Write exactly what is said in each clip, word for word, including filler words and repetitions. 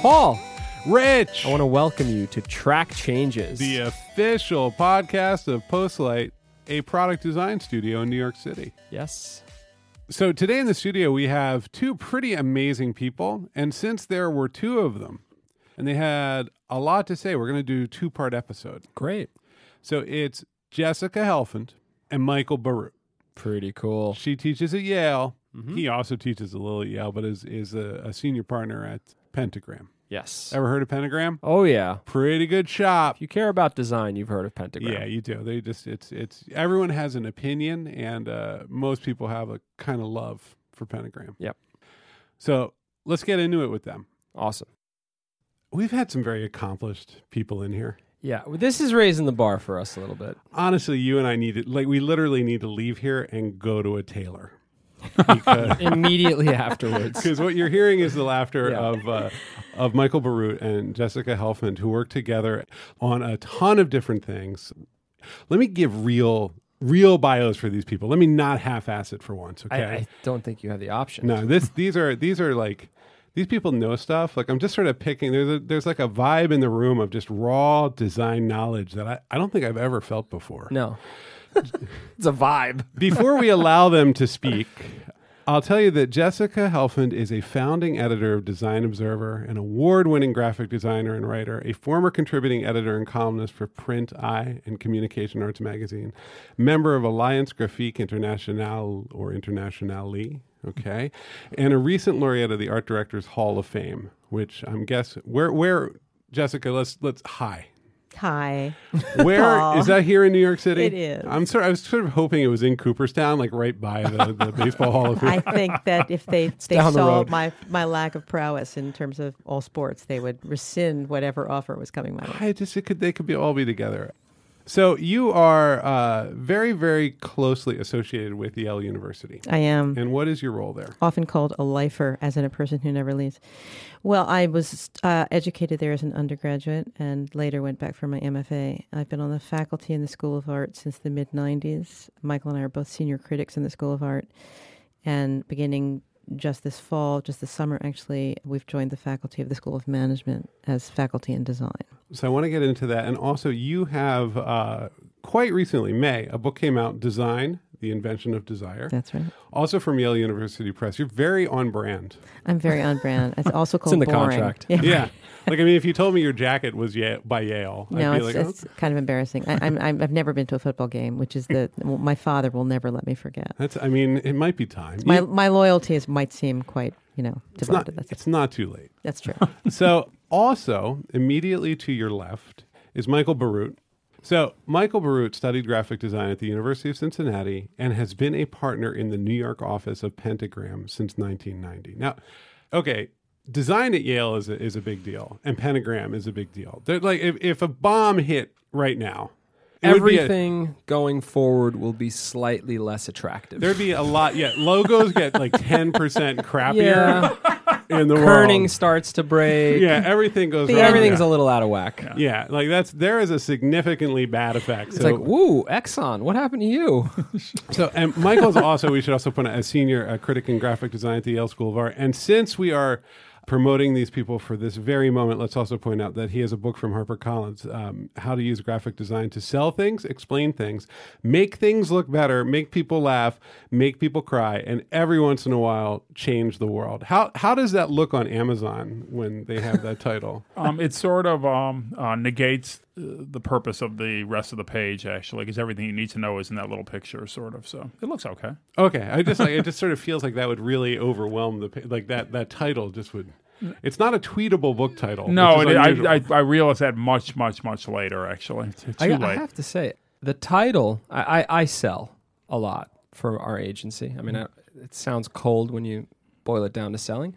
Paul, Rich, I want to welcome you to Track Changes, the official podcast of Postlight, a product design studio in New York City. Yes. So today in the studio, we have two pretty amazing people. And since there were two of them and they had a lot to say, we're going to do a two-part episode. Great. So it's Jessica Helfand and Michael Bierut. Pretty cool. She teaches at Yale. Mm-hmm. He also teaches a little at Yale, but is, is a, a senior partner at Pentagram. Yes. Ever heard of Pentagram? Oh, yeah. Pretty good shop. If you care about design, you've heard of Pentagram. Yeah, you do. They just, it's, it's, everyone has an opinion, and uh, most people have a kind of love for Pentagram. Yep. So let's get into it with them. Awesome. We've had some very accomplished people in here. Yeah, well, this is raising the bar for us a little bit. Honestly, you and I need it. Like, we literally need to leave here and go to a tailor. Immediately afterwards, because what you're hearing is the laughter yeah. of uh, of Michael Bierut and Jessica Helfand, who work together on a ton of different things. Let me give real real bios for these people. Let me not half-ass it for once. Okay, I, I don't think you have the option. No, this these are these are like these people know stuff. Like I'm just sort of picking. There's a, there's like a vibe in the room of just raw design knowledge that I, I don't think I've ever felt before. No. It's a vibe. Before we allow them to speak, I'll tell you that Jessica Helfand is a founding editor of Design Observer, an award-winning graphic designer and writer, a former contributing editor and columnist for Print, Eye, and Communication Arts Magazine, member of Alliance Graphique Internationale or Internationale, okay, and a recent laureate of the Art Directors Hall of Fame, which I'm guessing, where, where, Jessica, let's, let's, hi. Hi. Where Paul. Is that here in New York City? It is. I'm sorry. I was sort of hoping it was in Cooperstown, like right by the, the baseball hall of fame. I think that if they, they saw the my, my lack of prowess in terms of all sports, they would rescind whatever offer was coming my way. I just it could they could be all be together. So you are uh, very, very closely associated with Yale University. I am. And what is your role there? Often called a lifer, as in a person who never leaves. Well, I was uh, educated there as an undergraduate and later went back for my M F A. I've been on the faculty in the School of Art since the mid nineties. Michael and I are both senior critics in the School of Art. And beginning just this fall, just this summer actually, we've joined the faculty of the School of Management as faculty in design. So I want to get into that. And also you have, uh, quite recently, May, a book came out, Design. The Invention of Desire. That's right. Also from Yale University Press. You're very on brand. I'm very on brand. It's also called It's in boring. The contract. Yeah. yeah. Like, I mean, if you told me your jacket was Yale, by Yale, no, I'd be it's, like, it's oh. kind of embarrassing. I, I'm, I'm, I've never been to a football game, which is the, my father will never let me forget. That's, I mean, it might be time. My you, my loyalty is, might seem quite, you know, it's not, it's not too late. That's true. So also, immediately to your left is Michael Bierut. So, Michael Bierut studied graphic design at the University of Cincinnati and has been a partner in the New York office of Pentagram since nineteen ninety. Now, okay, design at Yale is a, is a big deal, and Pentagram is a big deal. They're like, if, if a bomb hit right now, everything a, going forward will be slightly less attractive. There'd be a lot, yeah, logos get like ten percent crappier. Yeah. In the kerning world. Starts to break. Yeah, everything goes wrong. Everything's yeah. a little out of whack. Yeah. yeah, like that's there is a significantly bad effect. It's so, like, woo, Exxon, what happened to you? So, and Michael's also, we should also point out, a senior uh, critic in graphic design at the Yale School of Art. And since we are promoting these people for this very moment, let's also point out that he has a book from HarperCollins, um, How to Use Graphic Design to Sell Things, Explain Things, Make Things Look Better, Make People Laugh, Make People Cry, and every once in a while, Change the World. How how does that look on Amazon when they have that title? Um, it sort of um, uh, negates the purpose of the rest of the page, actually, because everything you need to know is in that little picture, sort of. So it looks okay. Okay. I just like it just sort of feels like that would really overwhelm the page. Like that, that title just would... It's not a tweetable book title. No, it, I, I I realized that much, much, much later, actually. It's too I, late. I have to say, the title, I, I, I sell a lot for our agency. I mean, I, it sounds cold when you boil it down to selling,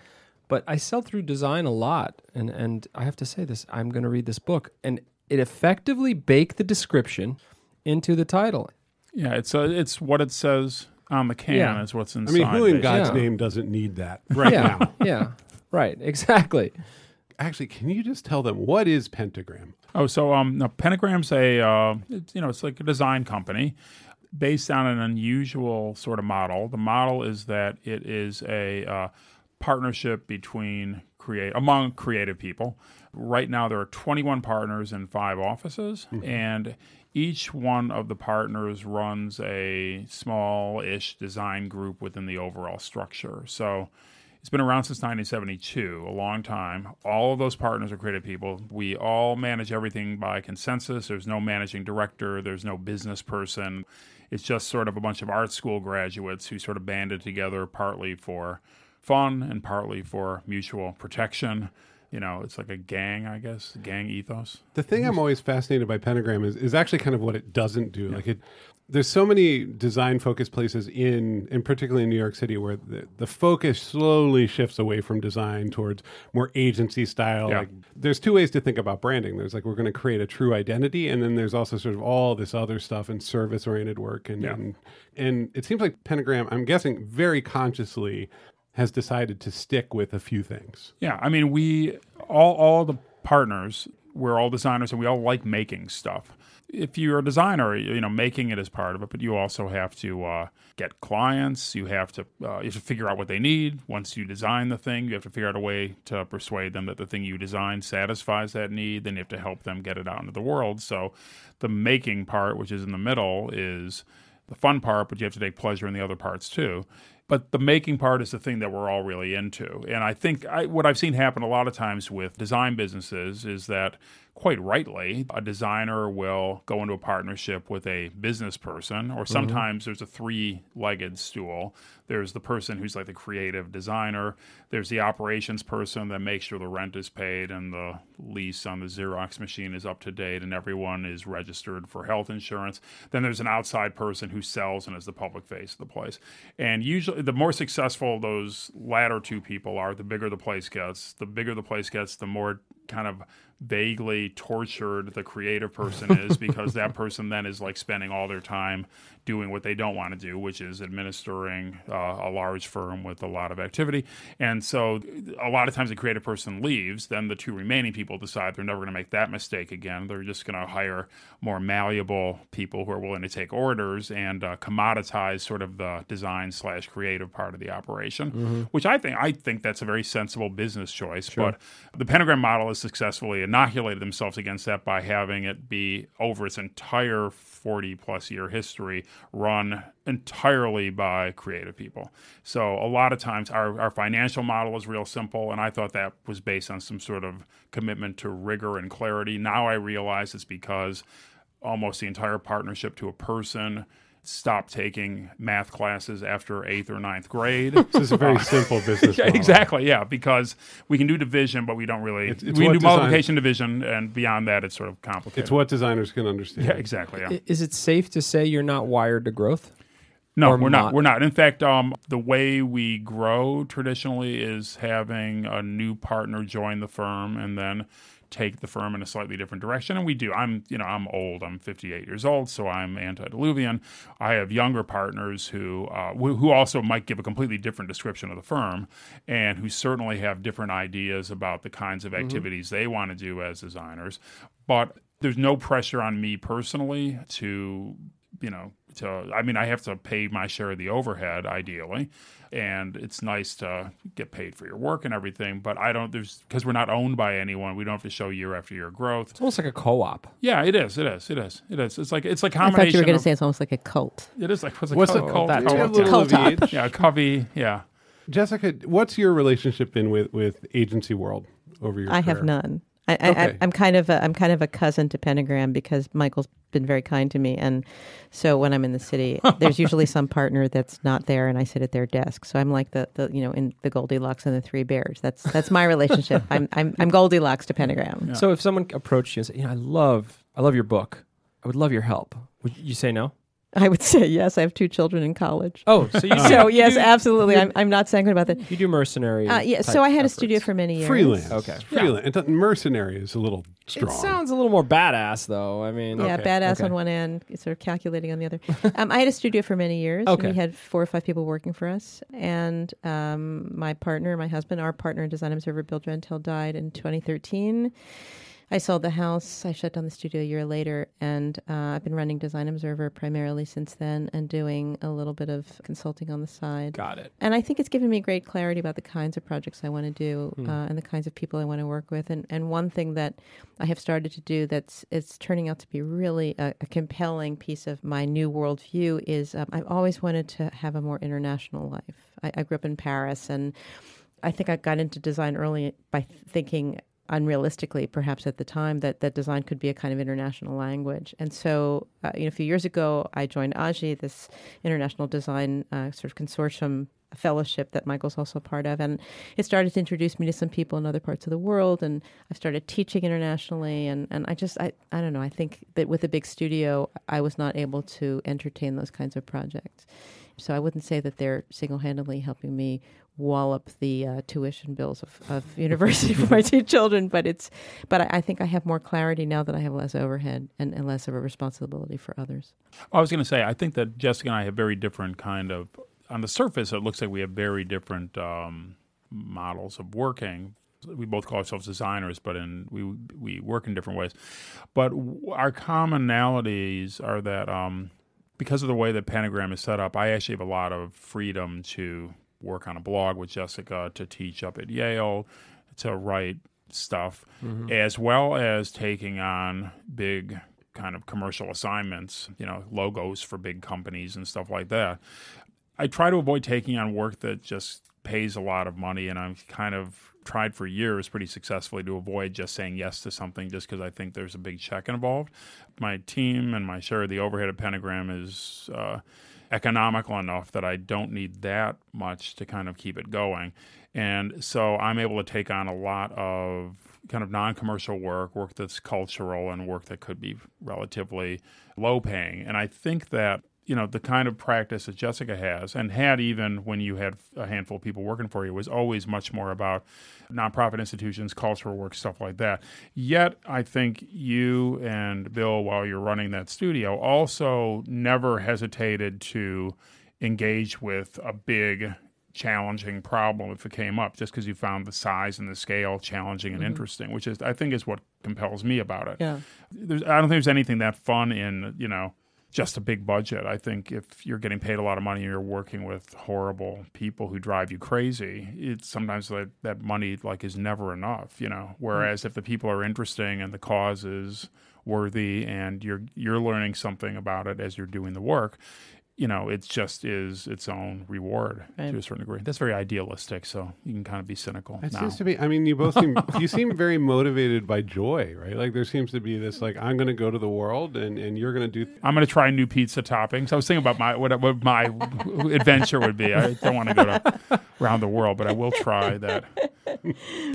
but I sell through design a lot. And, and I have to say this, I'm going to read this book. And it effectively baked the description into the title. Yeah, it's a, it's what it says on the can yeah. is what's inside. I mean, who in God's yeah. name doesn't need that right yeah. now? Yeah. Right, exactly. Actually, can you just tell them what is Pentagram? Oh, so um, no, Pentagram's a uh, it's, you know it's like a design company based on an unusual sort of model. The model is that it is a uh, partnership between create among creative people. Right now, there are twenty-one partners in five offices, mm-hmm. and each one of the partners runs a small-ish design group within the overall structure. So it's been around since nineteen seventy-two, a long time. All of those partners are creative people. We all manage everything by consensus. There's no managing director. There's no business person. It's just sort of a bunch of art school graduates who sort of banded together partly for fun and partly for mutual protection. You know, it's like a gang, I guess, a gang ethos. The thing I'm always fascinated by Pentagram is, is actually kind of what it doesn't do. Yeah. Like it... There's so many design-focused places in, and particularly in New York City, where the, the focus slowly shifts away from design towards more agency style. Yeah. Like, there's two ways to think about branding. There's like, we're going to create a true identity, and then there's also sort of all this other stuff and service-oriented work. And, yeah. and and it seems like Pentagram, I'm guessing, very consciously has decided to stick with a few things. Yeah, I mean, we, all all the partners, we're all designers, and we all like making stuff. If you're a designer, you know, making it is part of it, but you also have to uh, get clients. You have to uh, you have to figure out what they need. Once you design the thing, you have to figure out a way to persuade them that the thing you design satisfies that need. Then you have to help them get it out into the world. So the making part, which is in the middle, is the fun part, but you have to take pleasure in the other parts too. But the making part is the thing that we're all really into. And I think I, what I've seen happen a lot of times with design businesses is that, quite rightly, a designer will go into a partnership with a business person, or sometimes mm-hmm. there's a three-legged stool. There's the person who's like the creative designer. There's the operations person that makes sure the rent is paid and the lease on the Xerox machine is up to date and everyone is registered for health insurance. Then there's an outside person who sells and is the public face of the place. And usually the more successful those latter two people are, the bigger the place gets. The bigger the place gets, the more kind of vaguely tortured the creative person is, because that person then is like spending all their time doing what they don't want to do, which is administering uh, a large firm with a lot of activity. And so a lot of times the creative person leaves, then the two remaining people decide they're never going to make that mistake again. They're just going to hire more malleable people who are willing to take orders and uh, commoditize sort of the design slash creative part of the operation, mm-hmm. which I think I think that's a very sensible business choice. Sure. But the Pentagram model has successfully inoculated themselves against that by having it be, over its entire forty-plus year history, run entirely by creative people. So a lot of times our, our financial model is real simple, and I thought that was based on some sort of commitment to rigor and clarity. Now I realize it's because almost the entire partnership to a person stopped taking math classes after eighth or ninth grade. This is a very simple business model. Exactly, yeah, because we can do division, but we don't really... It's, it's we can do design... multiplication, division, and beyond that, it's sort of complicated. It's what designers can understand. Yeah, exactly, yeah. Is it safe to say you're not wired to growth? No, or we're not. not. We're not. In fact, um, the way we grow traditionally is having a new partner join the firm and then take the firm in a slightly different direction. And we do. I'm, you know, I'm old. I'm fifty-eight years old, so I'm antediluvian. I have younger partners who, uh, who also might give a completely different description of the firm and who certainly have different ideas about the kinds of activities mm-hmm. they want to do as designers. But there's no pressure on me personally to, you know, to, I mean, I have to pay my share of the overhead, ideally, and it's nice to get paid for your work and everything, but I don't, there's, because we're not owned by anyone, we don't have to show year after year growth. It's almost like a co-op. Yeah, it is, it is, it is, it is. It's like, it's a combination. I thought you were going to say it's almost like a cult. It is like, what's a what's cult? cult? That cult yeah. yeah, Covey, yeah. Jessica, what's your relationship been with, with agency world over your I career? have none. I, okay. I, I'm kind of a, I'm kind of a cousin to Pentagram because Michael's been very kind to me, and so when I'm in the city, there's usually some partner that's not there, and I sit at their desk. So I'm like the, the you know in the Goldilocks and the Three Bears. That's that's my relationship. I'm I'm I'm Goldilocks to Pentagram. Yeah. So if someone approached you and said, you know, I love I love your book, I would love your help, would you say no? I would say yes. I have two children in college. Oh, so you so yes, you, absolutely. I'm I'm not sanguine about that. You do mercenary. Uh, yeah. So I had efforts. a studio for many years. Freelance. Okay. Freelance. Yeah. Mercenary is a little strong. It sounds a little more badass, though. I mean, yeah, okay. badass okay. on one end, sort of calculating on the other. um, I had a studio for many years. Okay. And we had four or five people working for us, and um, my partner, my husband, our partner in Design Observer, Bill Drentel, died in twenty thirteen. I sold the house. I shut down the studio a year later, and uh, I've been running Design Observer primarily since then and doing a little bit of consulting on the side. Got it. And I think it's given me great clarity about the kinds of projects I want to do hmm. uh, and the kinds of people I want to work with. And and one thing that I have started to do that's it's turning out to be really a, a compelling piece of my new worldview is um, I've always wanted to have a more international life. I, I grew up in Paris, and I think I got into design early by th- thinking unrealistically, perhaps at the time, that, that design could be a kind of international language. And so, uh, you know, a few years ago, I joined A J I, this international design uh, sort of consortium fellowship that Michael's also a part of. And it started to introduce me to some people in other parts of the world. And I started teaching internationally. And, and I just, I, I don't know, I think that with a big studio, I was not able to entertain those kinds of projects. So I wouldn't say that they're single-handedly helping me wallop the uh, tuition bills of, of university for my two children, but it's, but I, I think I have more clarity now that I have less overhead and, and less of a responsibility for others. I was going to say, I think that Jessica and I have very different kind of, on the surface, it looks like we have very different um, models of working. We both call ourselves designers, but in we we work in different ways. But our commonalities are that um, because of the way that Pentagram is set up, I actually have a lot of freedom to work on a blog with Jessica, to teach up at Yale, to write stuff, mm-hmm. as well as taking on big kind of commercial assignments, you know, logos for big companies and stuff like that. I try to avoid taking on work that just pays a lot of money, and I've kind of tried for years pretty successfully to avoid just saying yes to something just because I think there's a big check involved. My team and my share of the overhead of Pentagram is uh, economical enough that I don't need that much to kind of keep it going. And so I'm able to take on a lot of kind of non-commercial work, work that's cultural and work that could be relatively low paying. And I think that, you know, the kind of practice that Jessica has and had even when you had a handful of people working for you was always much more about nonprofit institutions, cultural work, stuff like that. Yet I think you and Bill, while you're running that studio, also never hesitated to engage with a big, challenging problem if it came up, just because you found the size and the scale challenging and mm-hmm. interesting, which is, I think, is what compels me about it. Yeah. There's, I don't think there's anything that fun in, you know, just a big budget. I think if you're getting paid a lot of money and you're working with horrible people who drive you crazy, it's sometimes like that money like is never enough, you know. Whereas mm-hmm. if the people are interesting and the cause is worthy and you're you're learning something about it as you're doing the work, you know, it just is its own reward right. to a certain degree. That's very idealistic, so you can kind of be cynical. It now. seems to be. I mean, you both seem you seem very motivated by joy, right? Like there seems to be this like I'm going to go to the world and, and you're going to do. Th- I'm going to try new pizza toppings. I was thinking about my what, what my adventure would be. I don't want to go to around the world, but I will try that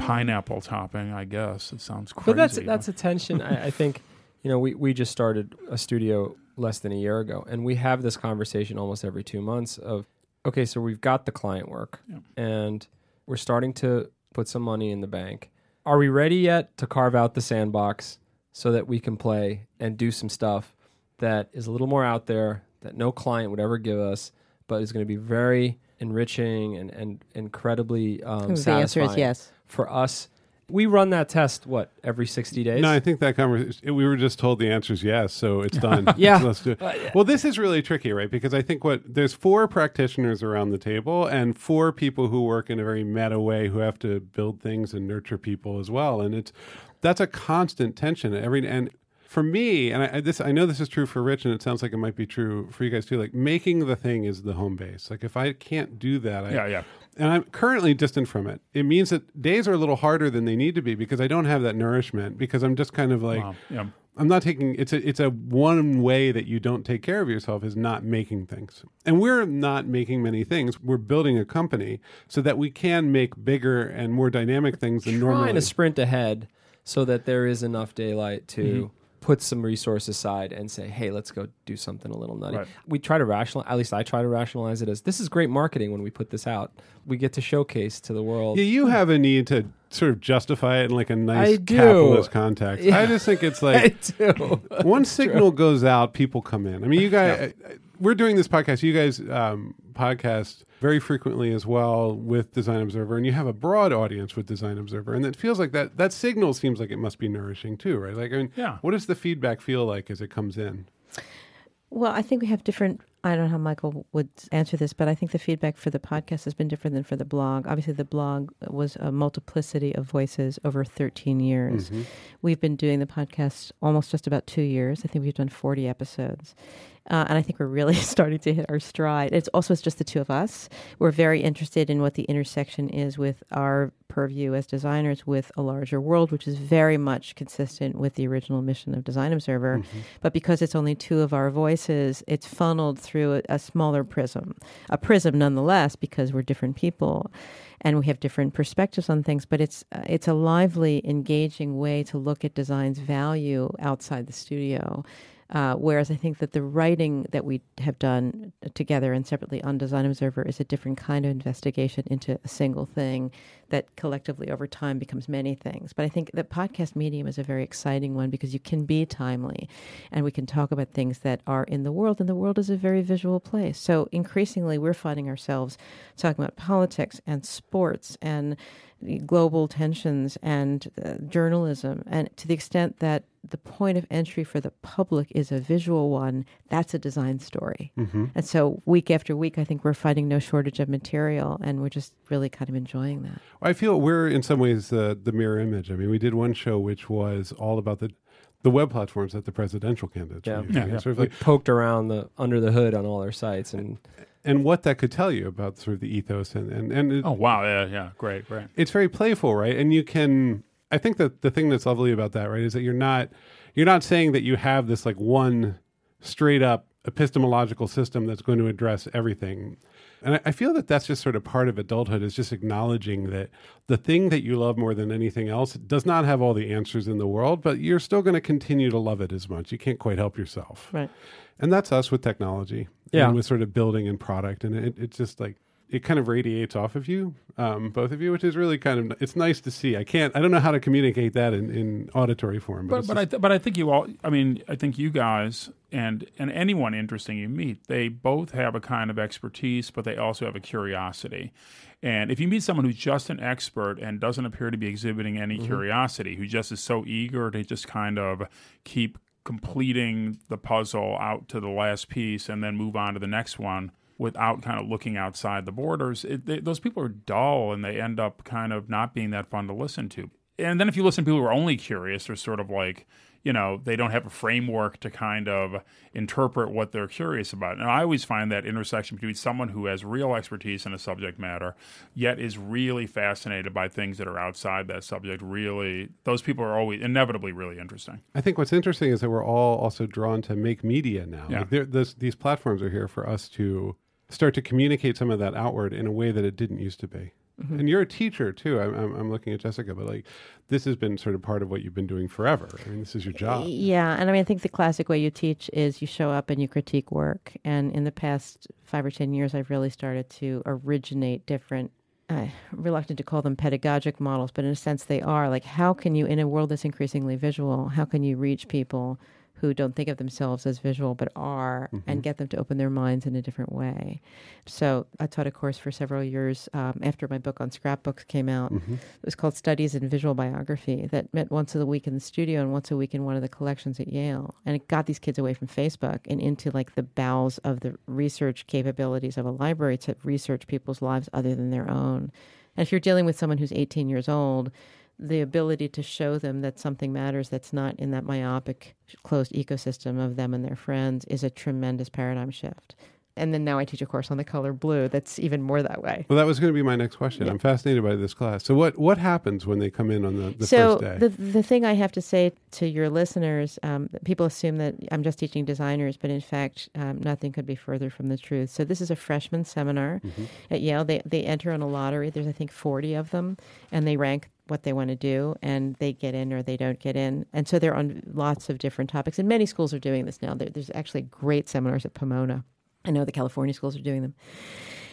pineapple topping. I guess it sounds crazy. But that's that's a tension. I, I think you know we we just started a studio less than a year ago. And we have this conversation almost every two months of, okay, so we've got the client work yeah. and we're starting to put some money in the bank. Are we ready yet to carve out the sandbox so that we can play and do some stuff that is a little more out there that no client would ever give us, but is going to be very enriching and, and incredibly um, satisfying. The answer is yes. For us, we run that test, what, every sixty days? No, I think that conversation, we were just told the answer is yes, so it's done. yeah. So let's do it. Uh, yeah. Well, this is really tricky, right? Because I think what there's four practitioners around the table and four people who work in a very meta way who have to build things and nurture people as well. And it's that's a constant tension. Every and for me, and I, I, this, I know this is true for Rich, and it sounds like it might be true for you guys too, like making the thing is the home base. Like if I can't do that, I, yeah, yeah. and I'm currently distant from it. It means that days are a little harder than they need to be because I don't have that nourishment because I'm just kind of like, wow. yeah. I'm not taking, it's a, it's a one way that you don't take care of yourself is not making things. And we're not making many things. We're building a company so that we can make bigger and more dynamic things than normally. We're trying to sprint ahead so that there is enough daylight to mm-hmm. put some resources aside and say, hey, let's go do something a little nutty. Right. We try to rationalize, at least I try to rationalize it as, this is great marketing when we put this out. We get to showcase to the world. Yeah, you have a need to sort of justify it in like a nice capitalist context. Yeah. I just think it's like, I do. one signal goes out, people come in. I mean, you guys, yeah. we're doing this podcast. You guys um, podcast very frequently as well with Design Observer, and you have a broad audience with Design Observer, and it feels like that that signal seems like it must be nourishing too, right? Like, I mean, yeah. What does the feedback feel like as it comes in? Well, I think we have different, I don't know how Michael would answer this, but I think the feedback for the podcast has been different than for the blog. Obviously, the blog was a multiplicity of voices over thirteen years. Mm-hmm. We've been doing the podcast almost just about two years. I think we've done forty episodes. Uh, and I think we're really starting to hit our stride. It's also it's just the two of us. We're very interested in what the intersection is with our purview as designers with a larger world, which is very much consistent with the original mission of Design Observer. Mm-hmm. But because it's only two of our voices, it's funneled through a, a smaller prism, a prism nonetheless, because we're different people. And we have different perspectives on things, but it's uh, it's a lively, engaging way to look at design's value outside the studio. Uh, whereas I think that the writing that we have done together and separately on Design Observer is a different kind of investigation into a single thing that collectively over time becomes many things. But I think the podcast medium is a very exciting one because you can be timely and we can talk about things that are in the world, and the world is a very visual place. So increasingly we're finding ourselves talking about politics and sports and global tensions and uh, journalism. And to the extent that the point of entry for the public is a visual one, that's a design story. Mm-hmm. And so week after week, I think we're finding no shortage of material, and we're just really kind of enjoying that. I feel we're in some ways uh, the mirror image. I mean, we did one show which was all about the the web platforms that the presidential candidates yeah. were using. Yeah, yeah. Sort of like, we poked around the under the hood on all their sites and... And what that could tell you about sort of the ethos and... and, and it, oh, wow. Yeah, yeah. Great, right. It's very playful, right? And you can... I think that the thing that's lovely about that, right, is that you're not you're not saying that you have this like one straight up epistemological system that's going to address everything. And I, I feel that that's just sort of part of adulthood, is just acknowledging that the thing that you love more than anything else does not have all the answers in the world, but you're still going to continue to love it as much. You can't quite help yourself. Right. And that's us with technology. Yeah. And with sort of building and product. And it, it's just like, it kind of radiates off of you, um, both of you, which is really kind of, it's nice to see. I can't, I don't know how to communicate that in, in auditory form. But but, but, just... I th- but I think you all, I mean, I think you guys and and anyone interesting you meet, they both have a kind of expertise, but they also have a curiosity. And if you meet someone who's just an expert and doesn't appear to be exhibiting any mm-hmm. curiosity, who just is so eager to just kind of keep completing the puzzle out to the last piece and then move on to the next one, without kind of looking outside the borders, it, they, those people are dull and they end up kind of not being that fun to listen to. And then if you listen to people who are only curious, they're sort of like, you know, they don't have a framework to kind of interpret what they're curious about. And I always find that intersection between someone who has real expertise in a subject matter, yet is really fascinated by things that are outside that subject, really, those people are always inevitably really interesting. I think what's interesting is that we're all also drawn to make media now. Yeah. Like this, these platforms are here for us to start to communicate some of that outward in a way that it didn't used to be. Mm-hmm. And you're a teacher, too. I'm, I'm, I'm looking at Jessica, but like this has been sort of part of what you've been doing forever. I mean, this is your job. Yeah, and I mean, I think the classic way you teach is you show up and you critique work. And in the past five or ten years, I've really started to originate different, I'm reluctant to call them pedagogic models, but in a sense they are. Like, how can you, in a world that's increasingly visual, how can you reach people who don't think of themselves as visual but are, mm-hmm. and get them to open their minds in a different way. So I taught a course for several years um, after my book on scrapbooks came out. Mm-hmm. It was called Studies in Visual Biography, that met once a week in the studio and once a week in one of the collections at Yale. And it got these kids away from Facebook and into like the bowels of the research capabilities of a library to research people's lives other than their own. And if you're dealing with someone who's eighteen years old, the ability to show them that something matters that's not in that myopic, closed ecosystem of them and their friends is a tremendous paradigm shift. And then now I teach a course on the color blue that's even more that way. Well, that was going to be my next question. Yeah. I'm fascinated by this class. So what, what happens when they come in on the, the so first day? So the, the thing I have to say to your listeners, um, people assume that I'm just teaching designers, but in fact, um, nothing could be further from the truth. So this is a freshman seminar mm-hmm. at Yale. They, they enter on a lottery. There's, I think, forty of them, and they rank what they want to do, and they get in or they don't get in. And so they're on lots of different topics, and many schools are doing this now. There, there's actually great seminars at Pomona. I know the California schools are doing them.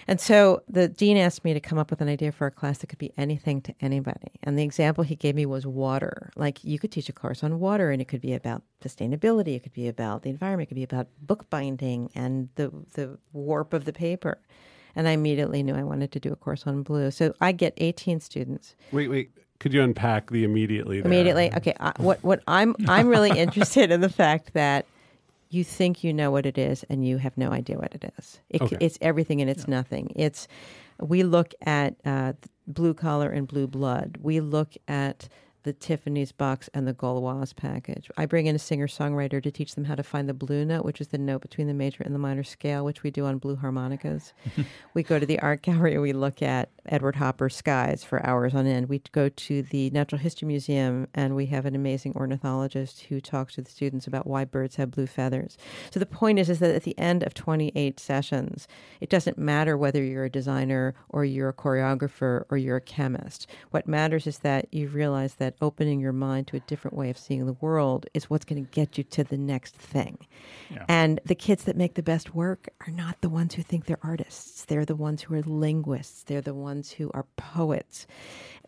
And so the dean asked me to come up with an idea for a class that could be anything to anybody. And the example he gave me was water. Like, you could teach a course on water, and it could be about sustainability. It could be about the environment. It could be about bookbinding and the the warp of the paper. And I immediately knew I wanted to do a course on blue. So I get eighteen students. Wait, wait. Could you unpack the immediately there? Immediately? Okay. I, what what I'm I'm really interested in the fact that you think you know what it is and you have no idea what it is. It, okay. It's everything and it's yeah. nothing. It's we look at uh, blue collar and blue blood. We look at the Tiffany's box and the Goloise package. I bring in a singer-songwriter to teach them how to find the blue note, which is the note between the major and the minor scale, which we do on blue harmonicas. We go to the art gallery and we look at Edward Hopper's skies for hours on end. We go to the Natural History Museum and we have an amazing ornithologist who talks to the students about why birds have blue feathers. So the point is, is that at the end of twenty-eight sessions, it doesn't matter whether you're a designer or you're a choreographer or you're a chemist. What matters is that you realize that opening your mind to a different way of seeing the world is what's going to get you to the next thing. Yeah. And the kids that make the best work are not the ones who think they're artists. They're the ones who are linguists. They're the ones who are poets.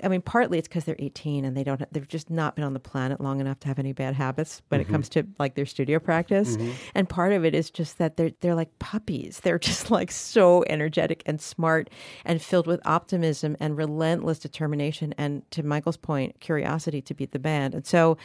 I mean, partly it's because they're eighteen and they don't, they've just not been on the planet long enough to have any bad habits when mm-hmm. it comes to like their studio practice. Mm-hmm. And part of it is just that they're, they're like puppies. They're just like so energetic and smart and filled with optimism and relentless determination. And to Michael's point, curiosity to beat the band. And so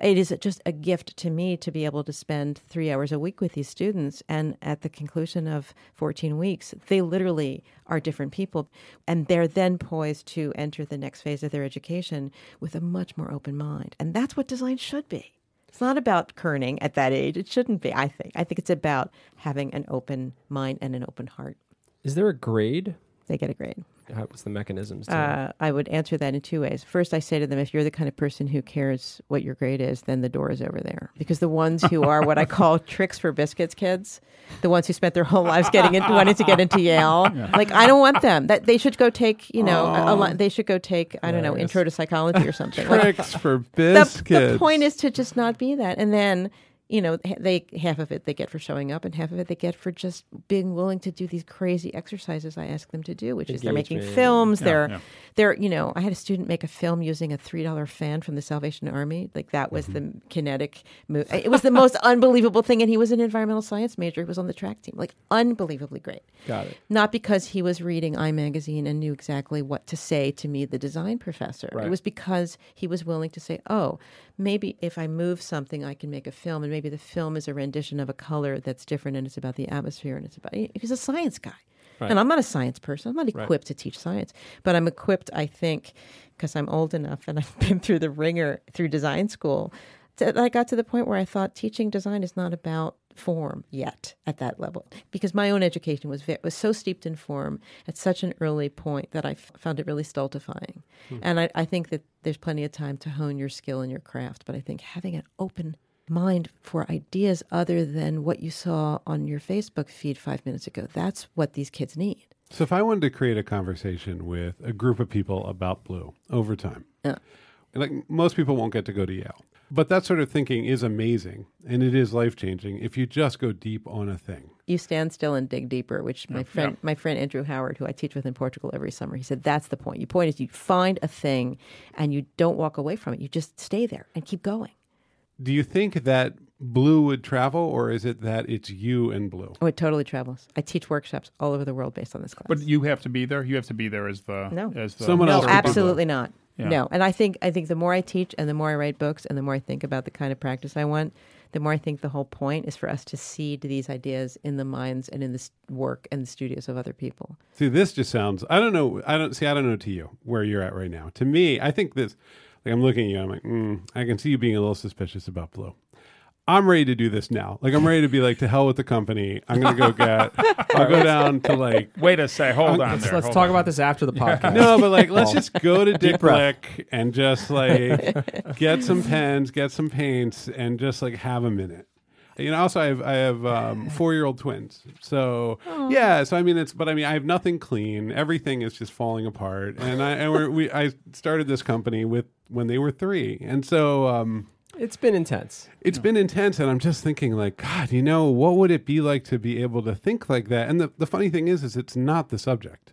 it is just a gift to me to be able to spend three hours a week with these students. And at the conclusion of fourteen weeks, they literally are different people. And they're then poised to enter the next phase of their education with a much more open mind. And that's what design should be. It's not about kerning at that age. It shouldn't be, I think. I think it's about having an open mind and an open heart. Is there a grade? They get a grade. How, what's the mechanisms to uh, I would answer that in two ways. First, I say to them, if you're the kind of person who cares what your grade is, then the door is over there. Because the ones who are what I call tricks for biscuits kids, the ones who spent their whole lives getting into, wanting to get into Yale, yeah. like, I don't want them. That They should go take, you know, oh. a, a li- they should go take, I don't yeah, know, I intro to psychology or something. Tricks like, for biscuits. The, the point is to just not be that. And then, you know, they half of it they get for showing up and half of it they get for just being willing to do these crazy exercises I ask them to do, which is they're making films. Yeah, they're, yeah. they're, you know, I had a student make a film using a three dollar fan from the Salvation Army. Like that was mm-hmm. the kinetic move. It was the most unbelievable thing. And he was an environmental science major. He was on the track team. Like unbelievably great. Got it. Not because he was reading Eye magazine and knew exactly what to say to me, the design professor. Right. It was because he was willing to say, oh, maybe if I move something, I can make a film and make maybe the film is a rendition of a color that's different and it's about the atmosphere and it's about... He's a science guy. Right. And I'm not a science person. I'm not equipped right. to teach science. But I'm equipped, I think, because I'm old enough and I've been through the ringer through design school, that I got to the point where I thought teaching design is not about form yet at that level. Because my own education was was so steeped in form at such an early point that I f- found it really stultifying. Hmm. And I, I think that there's plenty of time to hone your skill and your craft. But I think having an open mind for ideas other than what you saw on your Facebook feed five minutes ago. That's what these kids need. So if I wanted to create a conversation with a group of people about blue over time, yeah. like most people won't get to go to Yale, but that sort of thinking is amazing and it is life-changing if you just go deep on a thing. You stand still and dig deeper, which my yeah. friend yeah. my friend Andrew Howard, who I teach with in Portugal every summer, he said that's the point. Your point is you find a thing and you don't walk away from it. You just stay there and keep going. Do you think that blue would travel, or is it that it's you and blue? Oh, it totally travels. I teach workshops all over the world based on this class. But you have to be there? You have to be there as the... No, as the, Someone else no absolutely not. Yeah. No, and I think I think the more I teach and the more I write books and the more I think about the kind of practice I want, the more I think the whole point is for us to seed these ideas in the minds and in the work and the studios of other people. See, this just sounds... I don't know. I don't See, I don't know to you where you're at right now. To me, I think this... Like I'm looking at you, I'm like, mm, I can see you being a little suspicious about blue. I'm ready to do this now. Like, I'm ready to be like, to hell with the company. I'm going to go get, I'll go down to like... Wait a sec, hold I'm, on let's, there. Let's hold talk on. about this after the podcast. Yeah. No, but like, let's just go to Dick Blick and just like get some pens, get some paints, and just like have a minute. You know, also I have I have um, four-year-old twins. So Aww. yeah, so I mean it's but I mean I have nothing clean. Everything is just falling apart. And I and we're, we I started this company with when they were three. And so um, it's been intense. It's yeah. been intense, and I'm just thinking like, God, you know, what would it be like to be able to think like that? And the, the funny thing is, is it's not the subject.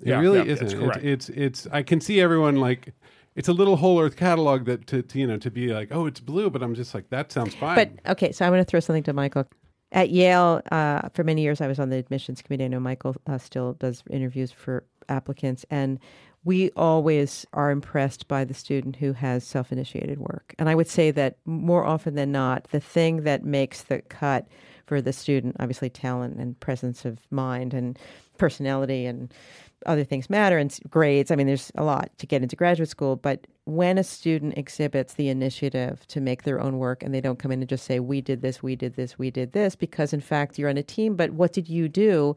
It yeah, really yeah, isn't. It's, correct. It's, it's it's I can see everyone like. It's a little Whole Earth Catalog that to, to you know to be like, oh, it's blue, but I'm just like, that sounds fine. But okay, so I'm going to throw something to Michael. At Yale, uh, for many years, I was on the admissions committee. I know Michael uh, still does interviews for applicants. And we always are impressed by the student who has self-initiated work. And I would say that more often than not, the thing that makes the cut for the student, obviously talent and presence of mind and personality and other things matter, and grades. I mean, there's a lot to get into graduate school, but when a student exhibits the initiative to make their own work and they don't come in and just say, we did this, we did this, we did this, because in fact, you're on a team, but what did you do?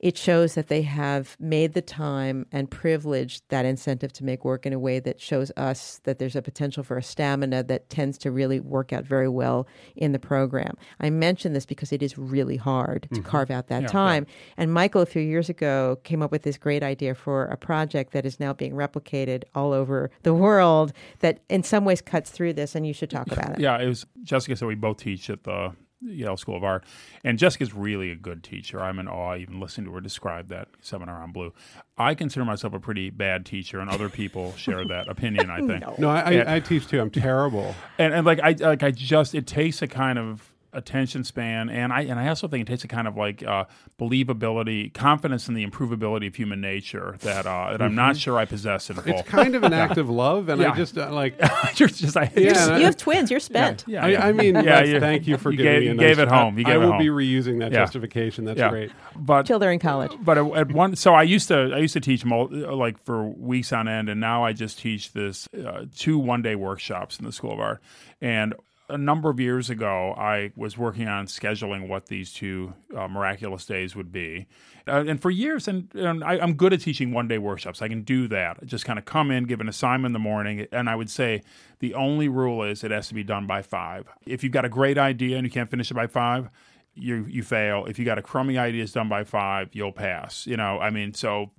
It shows that they have made the time and privileged that incentive to make work in a way that shows us that there's a potential for a stamina that tends to really work out very well in the program. I mention this because it is really hard to mm-hmm. carve out that yeah, time. Yeah. And Michael, a few years ago, came up with this great idea for a project that is now being replicated all over the world that in some ways cuts through this, and you should talk about it. Yeah, it was Jessica said we both teach at the Yale School of Art. And Jessica's really a good teacher. I'm in awe even listening to her describe that seminar on Blue. I consider myself a pretty bad teacher, and other people share that opinion, I think. No, no I, and, I, I teach too. I'm terrible. And, and like I like I just, it takes a kind of attention span, and I and I also think it takes a kind of like uh, believability, confidence in the improvability of human nature that uh, that I'm not sure I possess in full. It's kind of an act of love, and yeah. I just uh, like you're just I, you're, yeah, you have I, twins. You're spent. Yeah, yeah, I, yeah. I mean, yeah, yeah. Thank you for you giving gave, me a nice gave it shot. Home. You gave I it will home. Be reusing that yeah. justification. That's yeah. great. But till they're in college. But at one, so I used to I used to teach like for weeks on end, and now I just teach this uh, two one day workshops in the School of Art. And a number of years ago, I was working on scheduling what these two uh, miraculous days would be. Uh, and for years, and, and I, I'm good at teaching one-day workshops. I can do that. I just kind of come in, give an assignment in the morning, and I would say the only rule is it has to be done by five. If you've got a great idea and you can't finish it by five, you you fail. If you got a crummy idea it's done by five, you'll pass. You know, I mean, so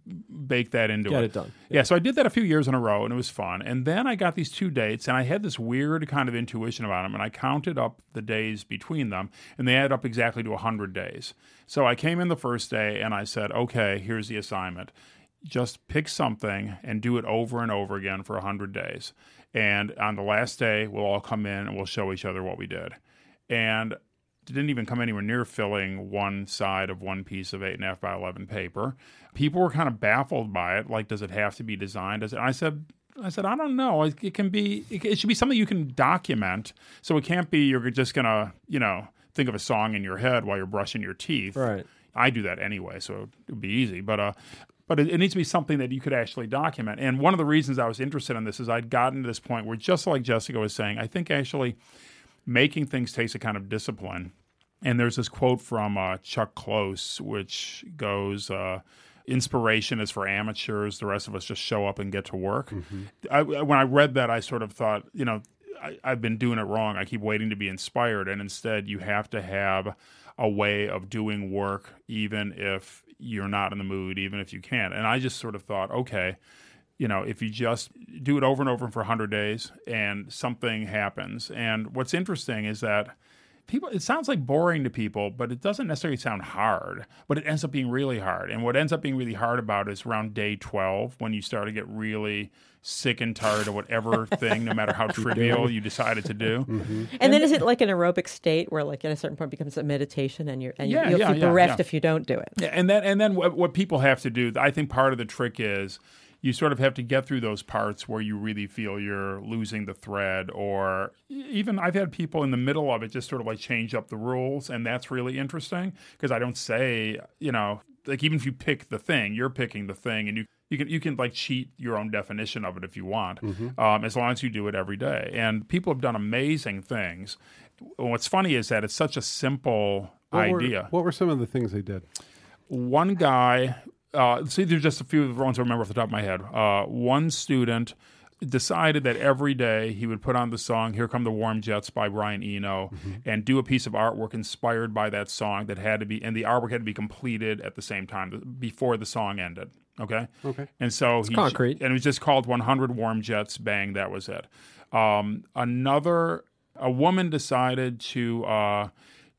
bake that into it. Get it done. Yeah. yeah, so I did that a few years in a row, and it was fun. And then I got these two dates, and I had this weird kind of intuition about them, and I counted up the days between them, and they added up exactly to one hundred days. So I came in the first day, and I said, okay, here's the assignment. Just pick something and do it over and over again for one hundred days. And on the last day, we'll all come in, and we'll show each other what we did. And it didn't even come anywhere near filling one side of one piece of eight and a half by eleven paper. People were kind of baffled by it. Like, does it have to be designed? Does it? I said, I said, I don't know. It can be. It should be something you can document. So it can't be you're just gonna, you know, think of a song in your head while you're brushing your teeth. Right. I do that anyway, so it would be easy. But uh, but it, it needs to be something that you could actually document. And one of the reasons I was interested in this is I'd gotten to this point where, just like Jessica was saying, I think actually making things takes a kind of discipline. And there's this quote from uh, Chuck Close, which goes, uh, inspiration is for amateurs. The rest of us just show up and get to work. Mm-hmm. I, when I read that, I sort of thought, you know, I, I've been doing it wrong. I keep waiting to be inspired. And instead, you have to have a way of doing work, even if you're not in the mood, even if you can't. And I just sort of thought, okay, you know, if you just do it over and over for one hundred days and something happens. And what's interesting is that people, it sounds like boring to people, but it doesn't necessarily sound hard, but it ends up being really hard. And what ends up being really hard about it is around day twelve when you start to get really sick and tired of whatever thing, no matter how trivial you decided to do. Mm-hmm. And then is it like an aerobic state where like at a certain point it becomes a meditation and you're and yeah, you'll yeah, be bereft yeah, yeah. if you don't do it? Yeah, and, that, and then what, what people have to do, I think part of the trick is you sort of have to get through those parts where you really feel you're losing the thread, or even I've had people in the middle of it just sort of like change up the rules, and that's really interesting because I don't say, you know, like even if you pick the thing, you're picking the thing, and you you can you can like cheat your own definition of it if you want, mm-hmm. um, as long as you do it every day. And people have done amazing things. What's funny is that it's such a simple what idea. Were, what were some of the things they did? One guy. Uh, see, there's just a few of the ones I remember off the top of my head. Uh, one student decided that every day he would put on the song "Here Come the Warm Jets" by Brian Eno, mm-hmm. and do a piece of artwork inspired by that song that had to be, and the artwork had to be completed at the same time before the song ended. Okay? Okay. And so it's he, concrete. And it was just called one hundred Warm Jets. Bang, that was it. Um, another, a woman decided to uh,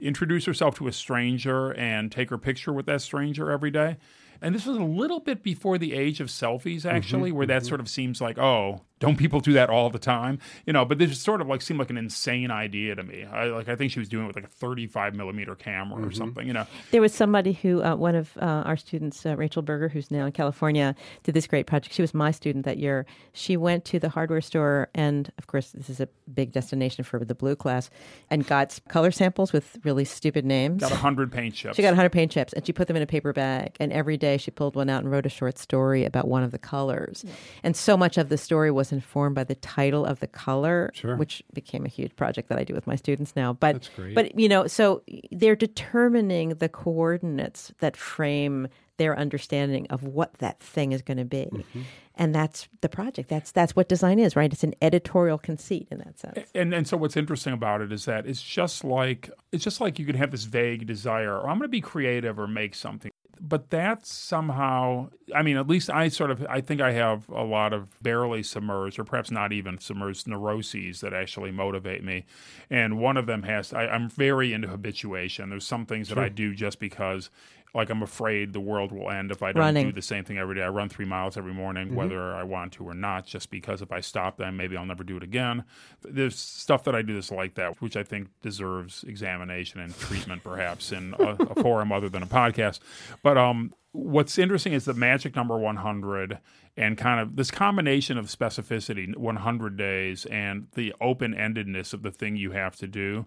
introduce herself to a stranger and take her picture with that stranger every day. And this was a little bit before the age of selfies, actually, mm-hmm, where that mm-hmm. sort of seems like, oh, Don't people do that all the time? You know, but this sort of like seemed like an insane idea to me. I, like I think she was doing it with like a thirty-five millimeter camera mm-hmm. or something. You know, there was somebody who uh, one of uh, our students, uh, Rachel Berger, who's now in California, did this great project. She was my student that year. She went to the hardware store, and of course, this is a big destination for the blue class, and got color samples with really stupid names. Got a hundred paint chips. She got a hundred paint chips, and she put them in a paper bag. And every day, she pulled one out and wrote a short story about one of the colors. Yeah. And so much of the story was informed by the title of the color, sure. which became a huge project that I do with my students now. But That's great. But you know, so they're determining the coordinates that frame their understanding of what that thing is going to be. Mm-hmm. And that's the project. That's that's what design is, right? It's an editorial conceit in that sense. And and so what's interesting about it is that it's just like it's just like you could have this vague desire, or I'm going to be creative or make something. But that's somehow, I mean, at least I sort of, I think I have a lot of barely submerged, or perhaps not even submerged, neuroses that actually motivate me. And one of them has, I, I'm very into habituation. There's some things that sure. I do just because, like, I'm afraid the world will end if I don't Running. do the same thing every day. I run three miles every morning, mm-hmm. whether I want to or not, just because if I stop, then maybe I'll never do it again. There's stuff that I do that's like that, which I think deserves examination and treatment, perhaps, in a, a forum other than a podcast. But um, what's interesting is the magic number one hundred and kind of this combination of specificity, one hundred days, and the open-endedness of the thing you have to do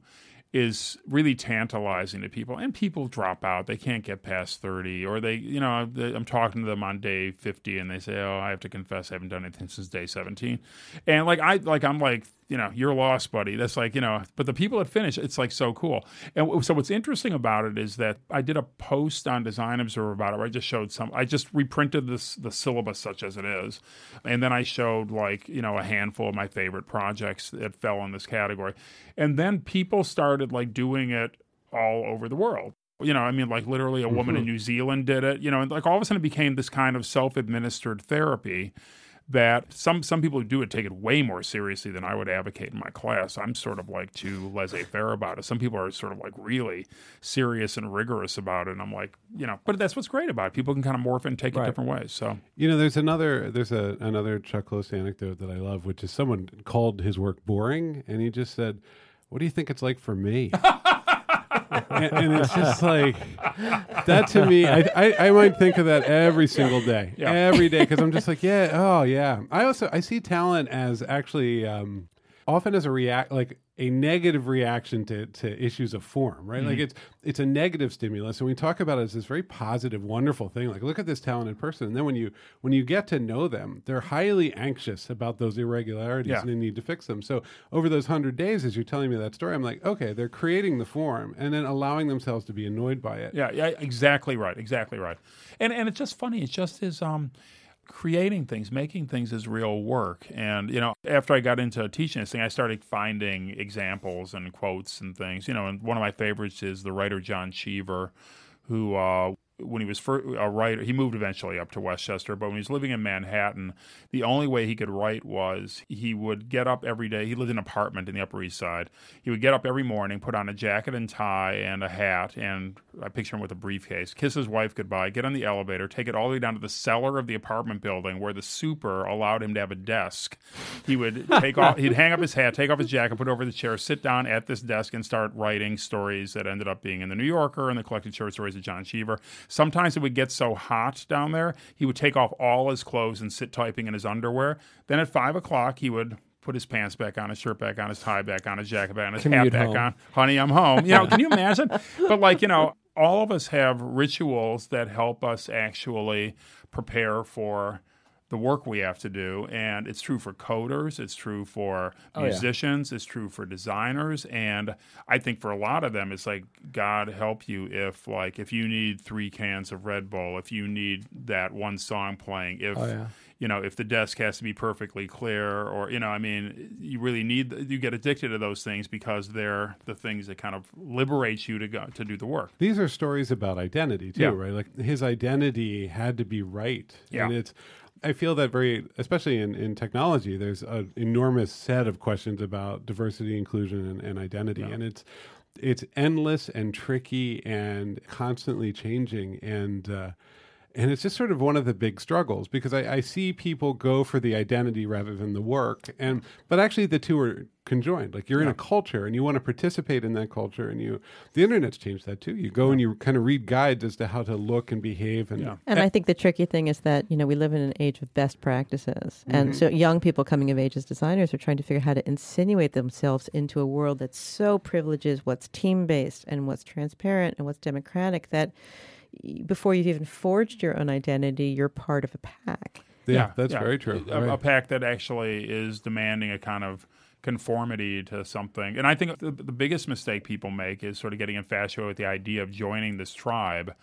is really tantalizing to people. And people drop out. They can't get past thirty, or they, you know, they, I'm talking to them on day fifty and they say, oh, I have to confess I haven't done anything since day seventeen. And like, I, like, I'm like, you know, you're lost, buddy. That's like, you know, but the people that finish, it's like so cool. And so what's interesting about it is that I did a post on Design Observer about it, where I just showed some, I just reprinted this, the syllabus such as it is. And then I showed like, you know, a handful of my favorite projects that fell in this category. And then people started like doing it all over the world. You know, I mean, like literally a woman mm-hmm. in New Zealand did it, you know, and like all of a sudden it became this kind of self-administered therapy that some some people who do it take it way more seriously than I would advocate in my class. I'm sort of like too laissez-faire about it. Some people are sort of like really serious and rigorous about it. And I'm like, you know, but that's what's great about it. People can kind of morph and take right. it different ways. So, you know, there's another there's a, another Chuck Close anecdote that I love, which is someone called his work boring, and he just said, "What do you think it's like for me?" and, and it's just like, that to me, I, I, I might think of that every single day, yeah. every day, because I'm just like, yeah, oh, yeah. I also, I see talent as actually um, often as a react, like a negative reaction to, to issues of form, right? Mm-hmm. Like it's it's a negative stimulus, and we talk about it as this very positive, wonderful thing. Like, look at this talented person. And then when you when you get to know them, they're highly anxious about those irregularities yeah. and they need to fix them. So over those hundred days, as you're telling me that story, I'm like, okay, they're creating the form and then allowing themselves to be annoyed by it. Yeah, yeah, exactly right, exactly right. And and it's just funny. It's just is. Um, creating things, making things is real work. And, you know, after I got into teaching this thing, I started finding examples and quotes and things, you know, and one of my favorites is the writer John Cheever, who, uh, when he was a writer, he moved eventually up to Westchester, but when he was living in Manhattan, the only way he could write was he would get up every day. He lived in an apartment in the Upper East Side. He would get up every morning, put on a jacket and tie and a hat, and I picture him with a briefcase, kiss his wife goodbye, get on the elevator, take it all the way down to the cellar of the apartment building where the super allowed him to have a desk. He would take off, he'd hang up his hat, take off his jacket, put it over the chair, sit down at this desk and start writing stories that ended up being in The New Yorker and the collected short stories of John Cheever. Sometimes it would get so hot down there, he would take off all his clothes and sit typing in his underwear. Then at five o'clock, he would put his pants back on, his shirt back on, his tie back on, his jacket back on, his Commute hat back home. on. Honey, I'm home. You know, can you imagine? But like, you know, all of us have rituals that help us actually prepare for the work we have to do, and it's true for coders, it's true for oh, musicians, yeah. it's true for designers, and I think for a lot of them, it's like, God help you if, like, if you need three cans of Red Bull, if you need that one song playing, if, oh, yeah. you know, if the desk has to be perfectly clear, or, you know, I mean, you really need, you get addicted to those things because they're the things that kind of liberate you to go, to do the work. These are stories about identity, too, yeah. right? Like, his identity had to be right, yeah. and it's, I feel that very, especially in, in technology, there's an enormous set of questions about diversity, inclusion, and, and identity. Yeah. And it's it's endless and tricky and constantly changing. And uh, And it's just sort of one of the big struggles, because I, I see people go for the identity rather than the work. And but actually the two are conjoined. Like you're yeah. in a culture and you want to participate in that culture, and you the internet's changed that too. You go yeah. and you kind of read guides as to how to look and behave. And yeah. and I think the tricky thing is that, you know, we live in an age of best practices. Mm-hmm. And so young people coming of age as designers are trying to figure out how to insinuate themselves into a world that so privileges what's team-based and what's transparent and what's democratic that before you've even forged your own identity, you're part of a pack. Yeah, yeah. that's yeah. very true. A, right. a pack that actually is demanding a kind of conformity to something. And I think the, the biggest mistake people make is sort of getting infatuated with the idea of joining this tribe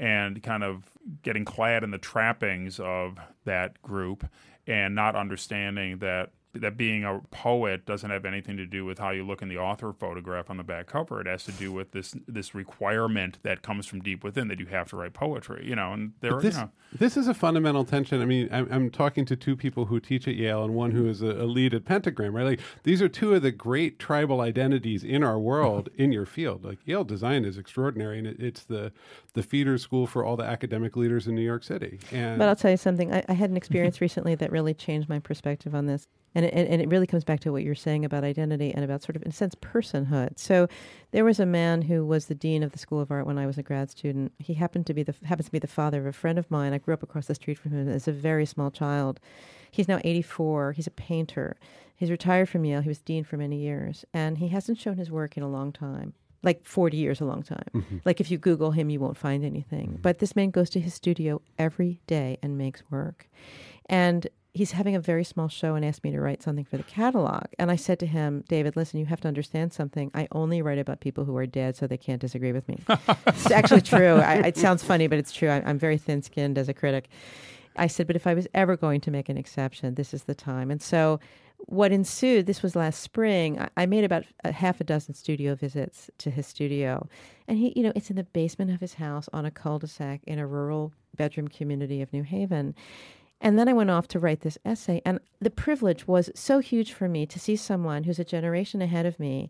and kind of getting clad in the trappings of that group and not understanding that that being a poet doesn't have anything to do with how you look in the author photograph on the back cover. It has to do with this this requirement that comes from deep within that you have to write poetry, you know. And there, this, you know. This is a fundamental tension. I mean, I'm, I'm talking to two people who teach at Yale and one who is a, a lead at Pentagram, right? Like, these are two of the great tribal identities in our world, in your field. Like, Yale design is extraordinary, and it, it's the, the feeder school for all the academic leaders in New York City. And but I'll tell you something. I, I had an experience recently that really changed my perspective on this. And it, and it really comes back to what you're saying about identity and about sort of, in a sense, personhood. So there was a man who was the dean of the School of Art when I was a grad student. He happened to be the happens to be the father of a friend of mine. I grew up across the street from him as a very small child. He's now eighty-four. He's a painter. He's retired from Yale. He was dean for many years. And he hasn't shown his work in a long time. Like forty years, a long time. Mm-hmm. Like if you Google him, you won't find anything. Mm-hmm. But this man goes to his studio every day and makes work. And he's having a very small show and asked me to write something for the catalog. And I said to him, David, listen, you have to understand something. I only write about people who are dead so they can't disagree with me. It's actually true. I, it sounds funny, but it's true. I, I'm very thin-skinned as a critic. I said, but if I was ever going to make an exception, this is the time. And so what ensued, this was last spring, I, I made about a half a dozen studio visits to his studio. And he, you know, it's in the basement of his house on a cul-de-sac in a rural bedroom community of New Haven. And then I went off to write this essay, and the privilege was so huge for me to see someone who's a generation ahead of me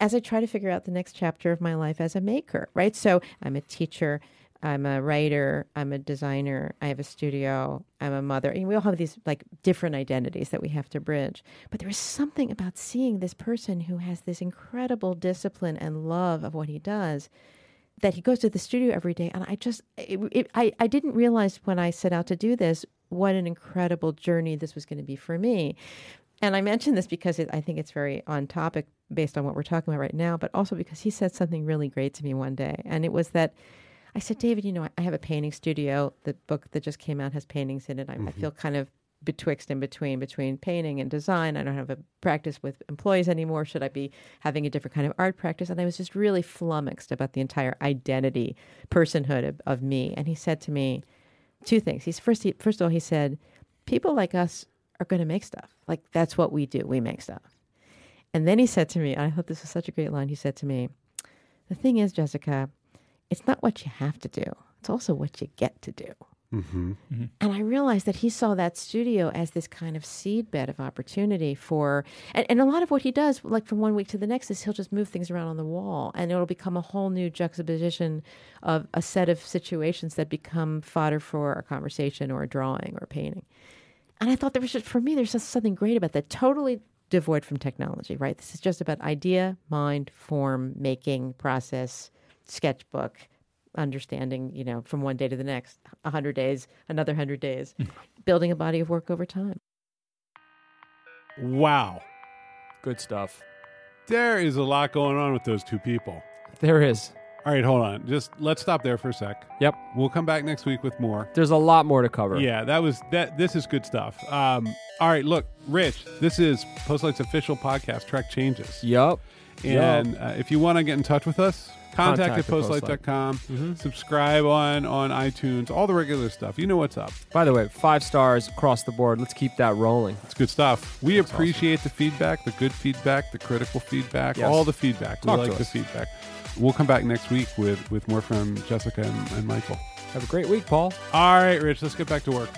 as I try to figure out the next chapter of my life as a maker, right? So I'm a teacher, I'm a writer, I'm a designer, I have a studio, I'm a mother. And we all have these like different identities that we have to bridge. But there was something about seeing this person who has this incredible discipline and love of what he does, that he goes to the studio every day. And I just, it, it, I, I didn't realize when I set out to do this, what an incredible journey this was going to be for me. And I mention this because it, I think it's very on topic based on what we're talking about right now, but also because he said something really great to me one day. And it was that I said, David, you know, I, I have a painting studio. The book that just came out has paintings in it. I, mm-hmm. I feel kind of betwixt and between, between painting and design. I don't have a practice with employees anymore. Should I be having a different kind of art practice? And I was just really flummoxed about the entire identity, personhood of, of me. And he said to me two things. He's first, he, first of all, he said, people like us are going to make stuff. Like, that's what we do. We make stuff. And then he said to me, and I thought this was such a great line, he said to me, the thing is, Jessica, it's not what you have to do. It's also what you get to do. Mm-hmm. Mm-hmm. And I realized that he saw that studio as this kind of seedbed of opportunity for, and, and a lot of what he does, like from one week to the next, is he'll just move things around on the wall, and it'll become a whole new juxtaposition of a set of situations that become fodder for a conversation or a drawing or a painting. And I thought there was just, for me, there's just something great about that, totally devoid from technology, right? This is just about idea, mind, form, making, process, sketchbook, understanding, you know, from one day to the next, one hundred days, another one hundred days, building a body of work over time. Wow. Good stuff. There is a lot going on with those two people. There is. All right, hold on. Just let's stop there for a sec. Yep. We'll come back next week with more. There's a lot more to cover. Yeah, that was that. This is good stuff. Um, all right, look, Rich, this is Postlight's official podcast, Track Changes. Yep. And yep. Uh, if you want to get in touch with us, Contact, contact at postlight dot com. Mm-hmm. Subscribe on, on iTunes, all the regular stuff. You know what's up. By the way, five stars across the board. Let's keep that rolling. It's good stuff. We That's appreciate awesome. the feedback, the good feedback, the critical feedback, yes. all the feedback. Talk we like us. the feedback. We'll come back next week with, with more from Jessica and, and Michael. Have a great week, Paul. All right, Rich, let's get back to work.